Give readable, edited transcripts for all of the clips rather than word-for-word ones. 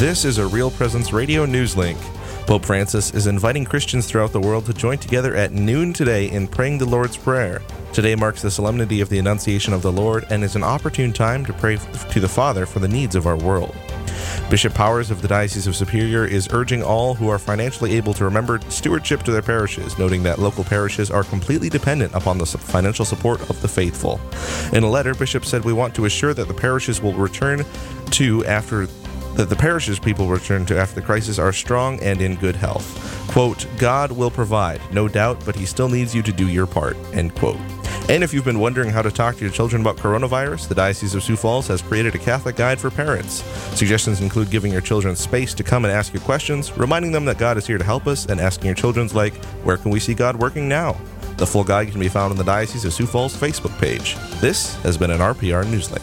This is a Real Presence Radio News Link. Pope Francis is inviting Christians throughout the world to join together at noon today in praying the Lord's Prayer. Today marks the solemnity of the Annunciation of the Lord and is an opportune time to pray to the Father for the needs of our world. Bishop Powers of the Diocese of Superior is urging all who are financially able to remember stewardship to their parishes, noting that local parishes are completely dependent upon the financial support of the faithful. In a letter, Bishop said, "We want to assure that the parishes people return to after the crisis are strong and in good health." Quote, "God will provide, no doubt, but he still needs you to do your part," end quote. And if you've been wondering how to talk to your children about coronavirus, the Diocese of Sioux Falls has created a Catholic guide for parents. Suggestions include giving your children space to come and ask you questions, reminding them that God is here to help us, and asking your children, like, where can we see God working now? The full guide can be found on the Diocese of Sioux Falls Facebook page. This has been an RPR Newslink.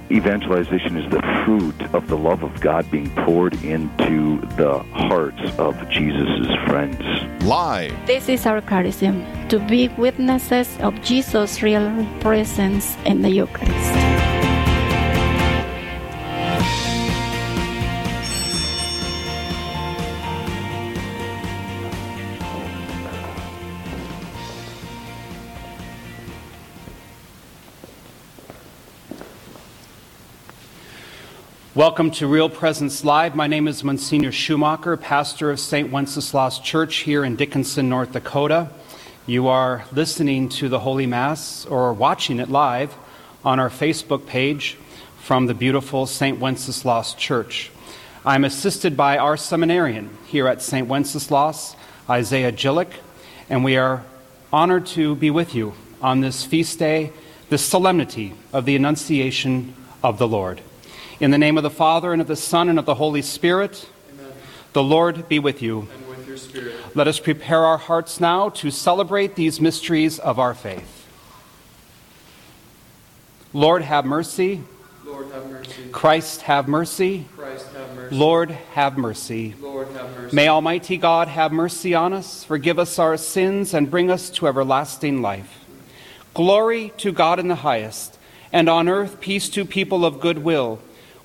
Evangelization is the fruit of the love of God being poured into the hearts of Jesus' friends. Live. This is our charism, to be witnesses of Jesus' real presence in the Eucharist. Welcome to Real Presence Live. My name is Monsignor Schumacher, pastor of St. Wenceslaus Church here in Dickinson, North Dakota. You are listening to the Holy Mass or watching it live on our Facebook page from the beautiful St. Wenceslaus Church. I'm assisted by our seminarian here at St. Wenceslaus, Isaiah Jillick, and we are honored to be with you on this feast day, this solemnity of the Annunciation of the Lord. In the name of the Father, and of the Son, and of the Holy Spirit. Amen. The Lord be with you. And with your spirit. Let us prepare our hearts now to celebrate these mysteries of our faith. Lord, have mercy. Lord, have mercy. Christ, have mercy. Christ, have mercy. Lord, have mercy. Lord, have mercy. May Almighty God have mercy on us, forgive us our sins, and bring us to everlasting life. Glory to God in the highest, and on earth peace to people of good will.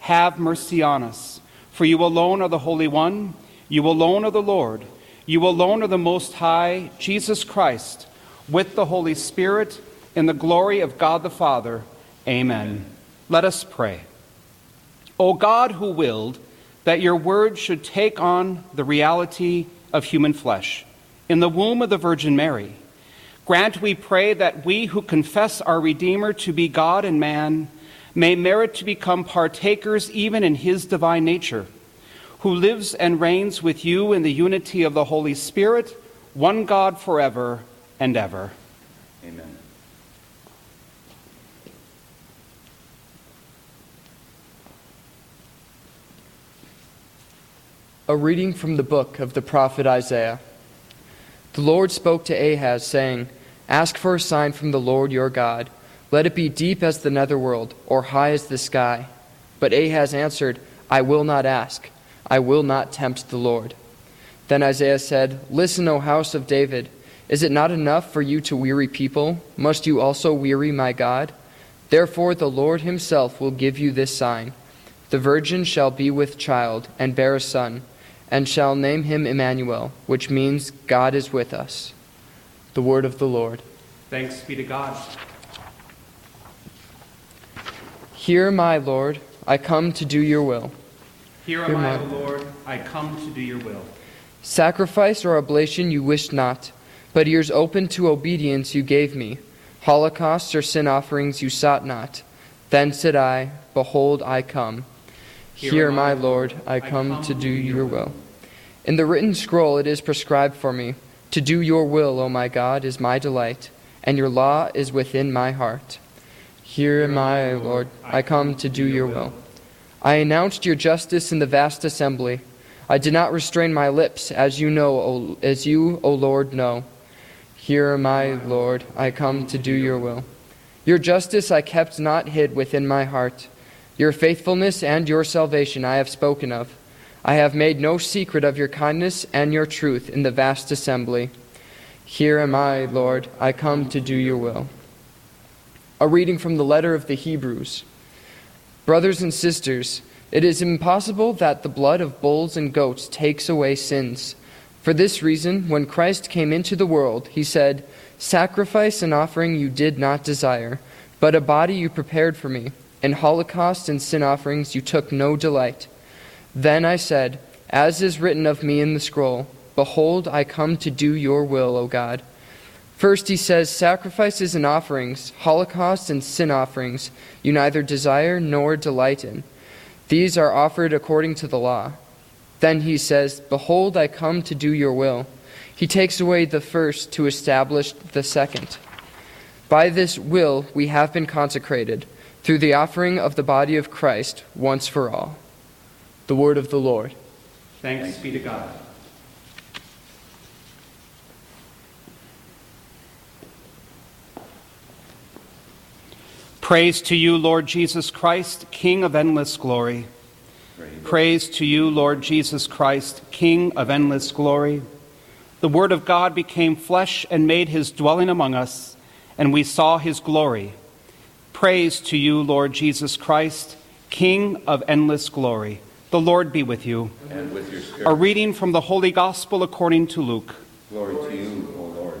have mercy on us. For you alone are the Holy One, you alone are the Lord, you alone are the Most High, Jesus Christ, with the Holy Spirit, in the glory of God the Father. Amen. Amen. Let us pray. O God, who willed that your word should take on the reality of human flesh in the womb of the Virgin Mary, grant, we pray, that we who confess our Redeemer to be God and man may merit to become partakers even in his divine nature, who lives and reigns with you in the unity of the Holy Spirit, one God forever and ever. Amen. A reading from the book of the prophet Isaiah. The Lord spoke to Ahaz, saying, "Ask for a sign from the Lord your God. Let it be deep as the netherworld, or high as the sky." But Ahaz answered, "I will not ask. I will not tempt the Lord." Then Isaiah said, "Listen, O house of David. Is it not enough for you to weary people? Must you also weary my God? Therefore the Lord himself will give you this sign. The virgin shall be with child, and bear a son, and shall name him Emmanuel, which means God is with us." The word of the Lord. Thanks be to God. Hear, my Lord, I come to do your will. Hear, my Lord, I come to do your will. Sacrifice or oblation you wished not, but ears open to obedience you gave me. Holocausts or sin offerings you sought not. Then said I, Behold, I come. Hear, my Lord, I come to do your will. In the written scroll it is prescribed for me. To do your will, O my God, is my delight, and your law is within my heart. Here am I, O Lord, I come to do your will. I announced your justice in the vast assembly. I did not restrain my lips, as you, O Lord, know. Here am I, Lord, I come to do your will. Your justice I kept not hid within my heart. Your faithfulness and your salvation I have spoken of. I have made no secret of your kindness and your truth in the vast assembly. Here am I, Lord, I come to do your will. A reading from the letter of the Hebrews. Brothers and sisters, it is impossible that the blood of bulls and goats takes away sins. For this reason, when Christ came into the world, he said, Sacrifice and offering you did not desire, but a body you prepared for me. In holocaust and sin offerings you took no delight. Then I said, As is written of me in the scroll, Behold, I come to do your will, O God. First he says, Sacrifices and offerings, holocausts and sin offerings, you neither desire nor delight in. These are offered according to the law. Then he says, Behold, I come to do your will. He takes away the first to establish the second. By this will we have been consecrated, through the offering of the body of Christ once for all. The word of the Lord. Thanks be to God. Praise to you, Lord Jesus Christ, King of endless glory. Praise to you, Lord Jesus Christ, King of endless glory. The Word of God became flesh and made his dwelling among us, and we saw his glory. Praise to you, Lord Jesus Christ, King of endless glory. The Lord be with you. And with your spirit. A reading from the Holy Gospel according to Luke. Glory to you, O Lord.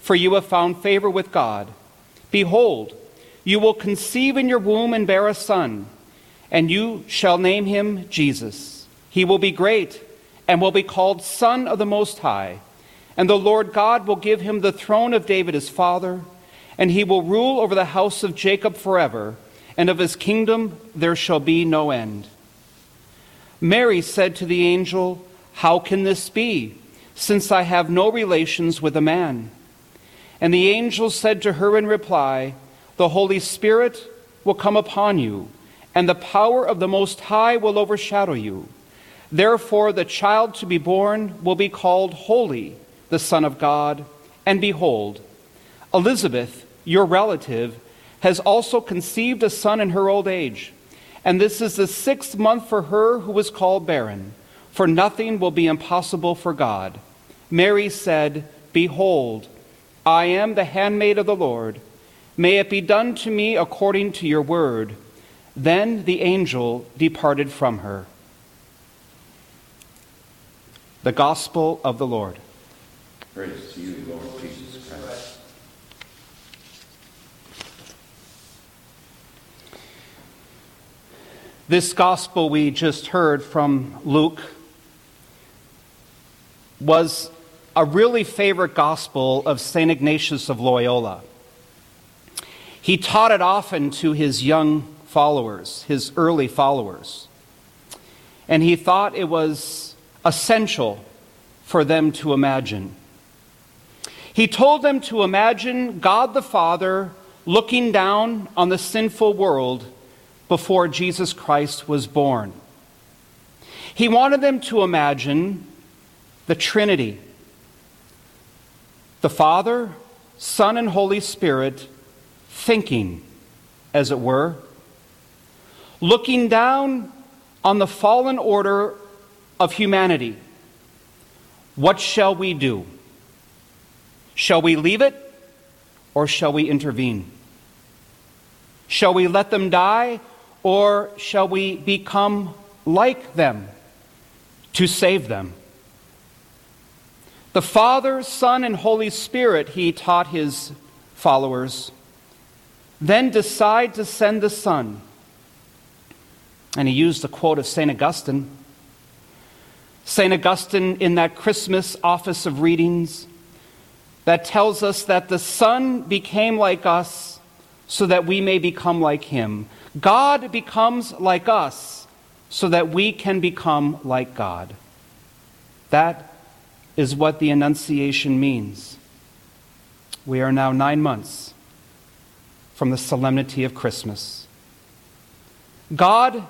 for you have found favor with God. Behold, you will conceive in your womb and bear a son, and you shall name him Jesus. He will be great and will be called Son of the Most High. And the Lord God will give him the throne of David his father, and he will rule over the house of Jacob forever, and of his kingdom there shall be no end. Mary said to the angel, How can this be, since I have no relations with a man? And the angel said to her in reply, The Holy Spirit will come upon you, and the power of the Most High will overshadow you. Therefore the child to be born will be called Holy, the Son of God. And behold, Elizabeth, your relative, has also conceived a son in her old age. And this is the 6th month for her who was called barren, for nothing will be impossible for God. Mary said, Behold, I am the handmaid of the Lord. May it be done to me according to your word. Then the angel departed from her. The Gospel of the Lord. Praise to you, Lord Jesus Christ. This Gospel we just heard from Luke was a really favorite Gospel of Saint Ignatius of Loyola. He taught it often to his young followers, his early followers. And he thought it was essential for them to imagine. He told them to imagine God the Father looking down on the sinful world before Jesus Christ was born. He wanted them to imagine the Trinity, the Father, Son, and Holy Spirit thinking, as it were, looking down on the fallen order of humanity. What shall we do? Shall we leave it, or shall we intervene? Shall we let them die, or shall we become like them to save them? The Father, Son, and Holy Spirit, he taught his followers, then decide to send the Son. And he used the quote of Saint Augustine. Saint Augustine, in that Christmas office of readings, that tells us that the Son became like us so that we may become like him. God becomes like us so that we can become like God. That is what the Annunciation means. We are now 9 months from the solemnity of Christmas. God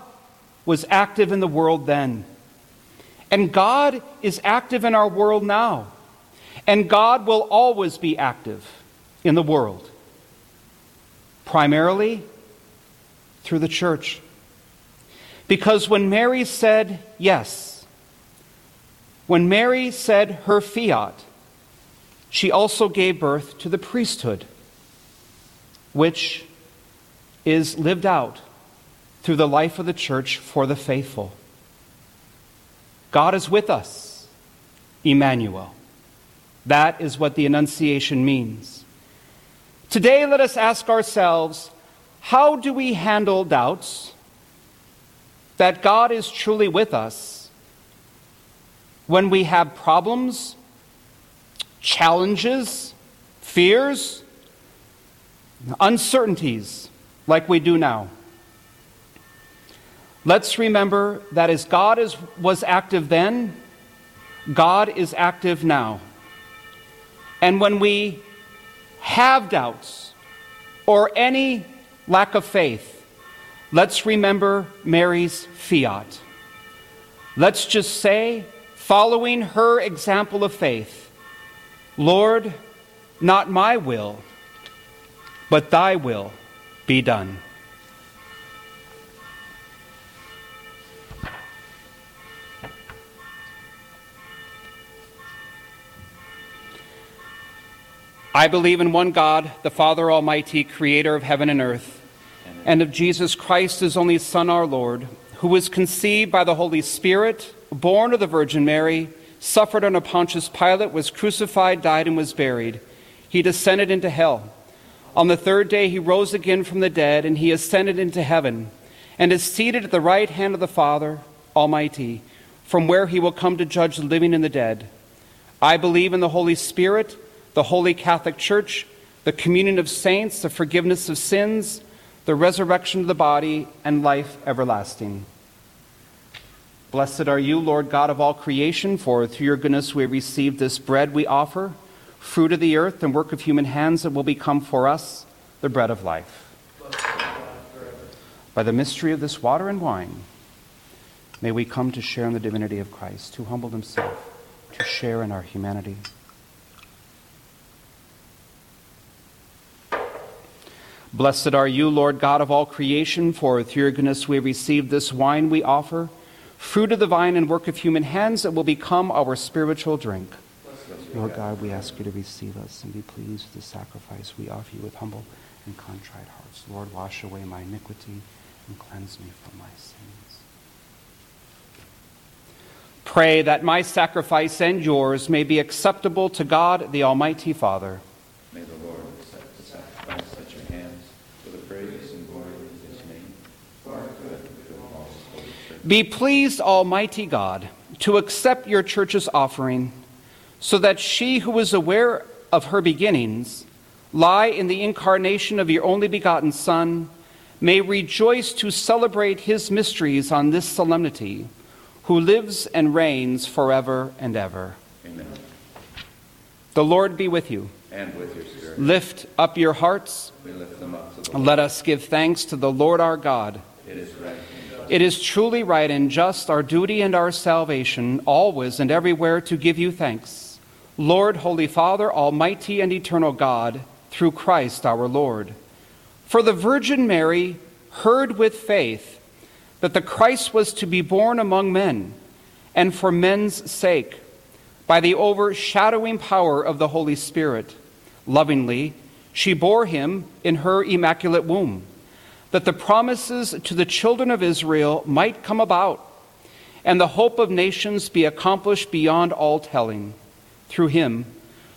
was active in the world then, and God is active in our world now, and God will always be active in the world, primarily through the church. Because when Mary said yes, when Mary said her fiat, she also gave birth to the priesthood, which is lived out through the life of the church for the faithful. God is with us, Emmanuel. That is what the Annunciation means. Today, let us ask ourselves, how do we handle doubts that God is truly with us when we have problems, challenges, fears, uncertainties like we do now? Let's remember that as God was active then, God is active now. And when we have doubts or any lack of faith, let's remember Mary's fiat. Let's just say, following her example of faith, Lord, not my will, but thy will be done. I believe in one God, the Father Almighty, creator of heaven and earth, and of Jesus Christ, his only Son, our Lord, who was conceived by the Holy Spirit, born of the Virgin Mary, suffered under Pontius Pilate, was crucified, died, and was buried. He descended into hell. On the third day he rose again from the dead, and he ascended into heaven, and is seated at the right hand of the Father Almighty, from where he will come to judge the living and the dead. I believe in the Holy Spirit, the Holy Catholic Church, the communion of saints, the forgiveness of sins, the resurrection of the body, and life everlasting. Blessed are you, Lord God of all creation, for through your goodness we receive this bread we offer, fruit of the earth and work of human hands that will become for us the bread of life. By the mystery of this water and wine, may we come to share in the divinity of Christ, who humbled himself to share in our humanity. Blessed are you, Lord God of all creation, for through your goodness we receive this wine we offer, fruit of the vine and work of human hands that will become our spiritual drink. Lord God, we ask you to receive us and be pleased with the sacrifice we offer you with humble and contrite hearts. Lord, wash away my iniquity and cleanse me from my sins. Pray that my sacrifice and yours may be acceptable to God, the Almighty Father. May the Lord accept the sacrifice at your hands for the praise and glory of his name, for our good and for all his holy church. Be pleased, Almighty God, to accept your church's offering, so that she who is aware of her beginnings, lie in the incarnation of your only begotten Son, may rejoice to celebrate his mysteries on this solemnity, who lives and reigns forever and ever. Amen. The Lord be with you. And with your spirit. Lift up your hearts. We lift them up to the Lord. Let us give thanks to the Lord our God. It is right. It is truly right and just, our duty and our salvation, always and everywhere to give you thanks, Lord, Holy Father, Almighty and Eternal God, through Christ our Lord. For the Virgin Mary heard with faith that the Christ was to be born among men, and for men's sake, by the overshadowing power of the Holy Spirit, lovingly she bore him in her immaculate womb, that the promises to the children of Israel might come about, and the hope of nations be accomplished beyond all telling. Through him,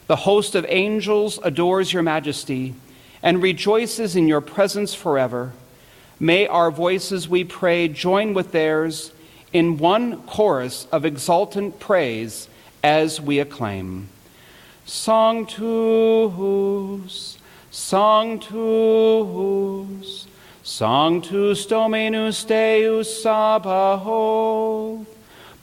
the host of angels adores your majesty and rejoices in your presence forever. May our voices, we pray, join with theirs in one chorus of exultant praise as we acclaim. Sanctus, Sanctus, Sanctus Dominus Deus Sabaoth,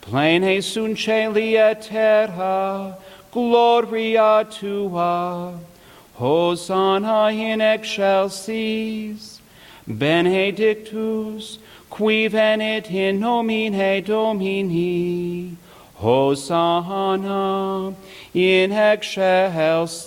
plene sunt caeli et terra, gloria tua, Hosanna in excelsis, benedictus, qui venit in nomine Domini, Hosanna in excelsis.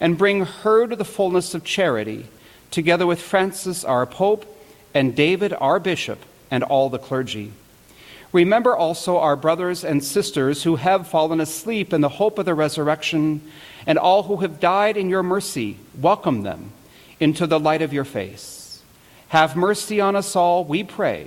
and bring her to the fullness of charity, together with Francis, our Pope, and David, our Bishop, and all the clergy. Remember also our brothers and sisters who have fallen asleep in the hope of the resurrection, and all who have died in your mercy. Welcome them into the light of your face. Have mercy on us all, we pray,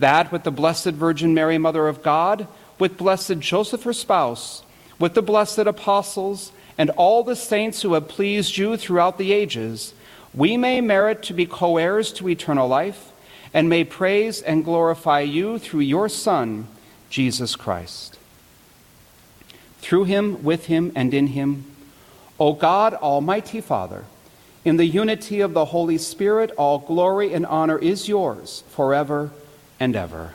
that with the Blessed Virgin Mary, Mother of God, with blessed Joseph, her spouse, with the blessed apostles, and all the saints who have pleased you throughout the ages, we may merit to be co-heirs to eternal life, and may praise and glorify you through your Son, Jesus Christ. Through him, with him, and in him, O God, Almighty Father, in the unity of the Holy Spirit, all glory and honor is yours forever and ever.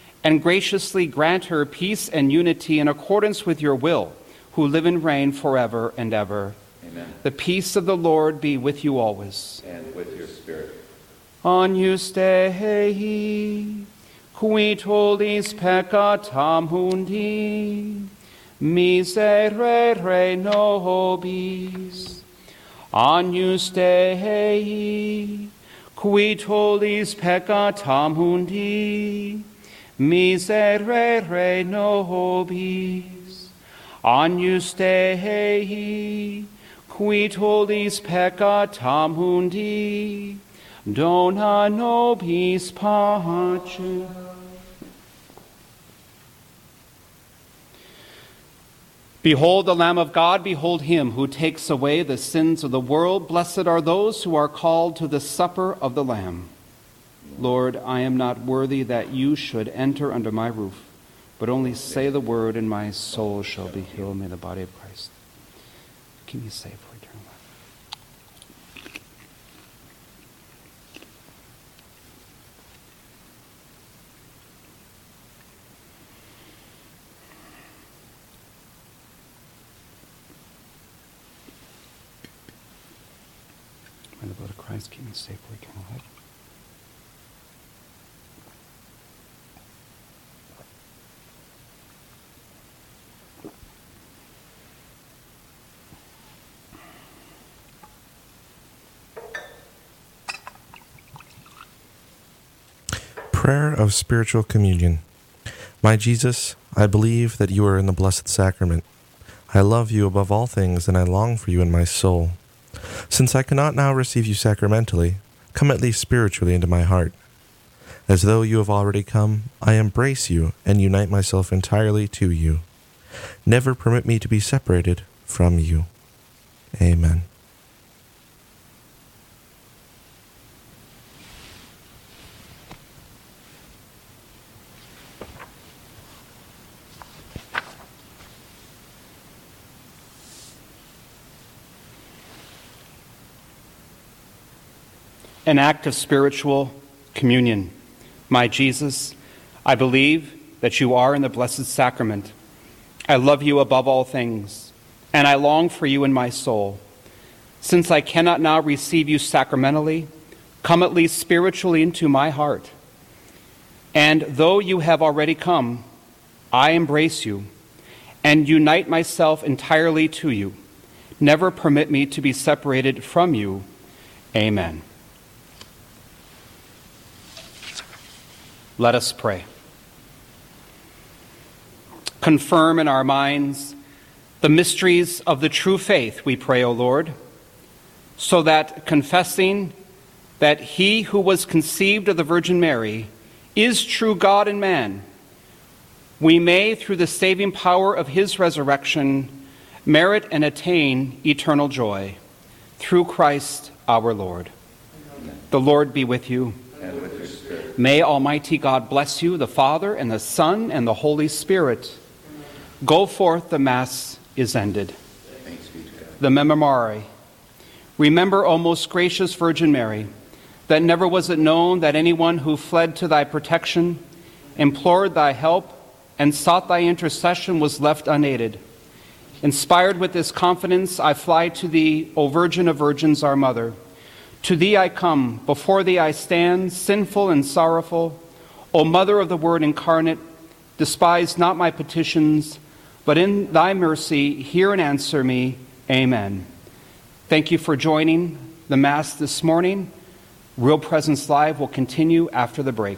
and graciously grant her peace and unity in accordance with your will, who live and reign forever and ever. Amen. The peace of the Lord be with you always. And with your spirit. Agnus Dei, qui tollis peccatam mundi, miserere nobis. Agnus Dei, qui tollis peccatam mundi, miserere nobis. Agnus Dei, qui tollis peccatam mundi, dona nobis pace. Behold the Lamb of God, behold him who takes away the sins of the world. Blessed are those who are called to the supper of the Lamb. Lord, I am not worthy that you should enter under my roof, but only say the word and my soul shall be healed. May the body of Christ. Can you save for eternal life? May the blood of Christ keep me safe for eternal life. Prayer of Spiritual Communion. My Jesus, I believe that you are in the Blessed Sacrament. I love you above all things, and I long for you in my soul. Since I cannot now receive you sacramentally, come at least spiritually into my heart. As though you have already come, I embrace you and unite myself entirely to you. Never permit me to be separated from you. Amen. An act of spiritual communion. My Jesus, I believe that you are in the Blessed Sacrament. I love you above all things, and I long for you in my soul. Since I cannot now receive you sacramentally, come at least spiritually into my heart. And though you have already come, I embrace you and unite myself entirely to you. Never permit me to be separated from you. Amen. Let us pray. Confirm in our minds the mysteries of the true faith, we pray, O Lord, so that, confessing that he who was conceived of the Virgin Mary is true God and man, we may, through the saving power of his resurrection, merit and attain eternal joy. Through Christ our Lord. Amen. The Lord be with you. And with your spirit. May Almighty God bless you, the Father, and the Son, and the Holy Spirit. Amen. Go forth, the Mass is ended. Thanks be to God. The Memorare. Remember, O most gracious Virgin Mary, that never was it known that anyone who fled to thy protection, implored thy help, and sought thy intercession was left unaided. Inspired with this confidence, I fly to thee, O Virgin of Virgins, our Mother. To thee I come, before thee I stand, sinful and sorrowful. O Mother of the Word incarnate, despise not my petitions, but in thy mercy hear and answer me. Amen. Thank you for joining the Mass this morning. Real Presence Live will continue after the break.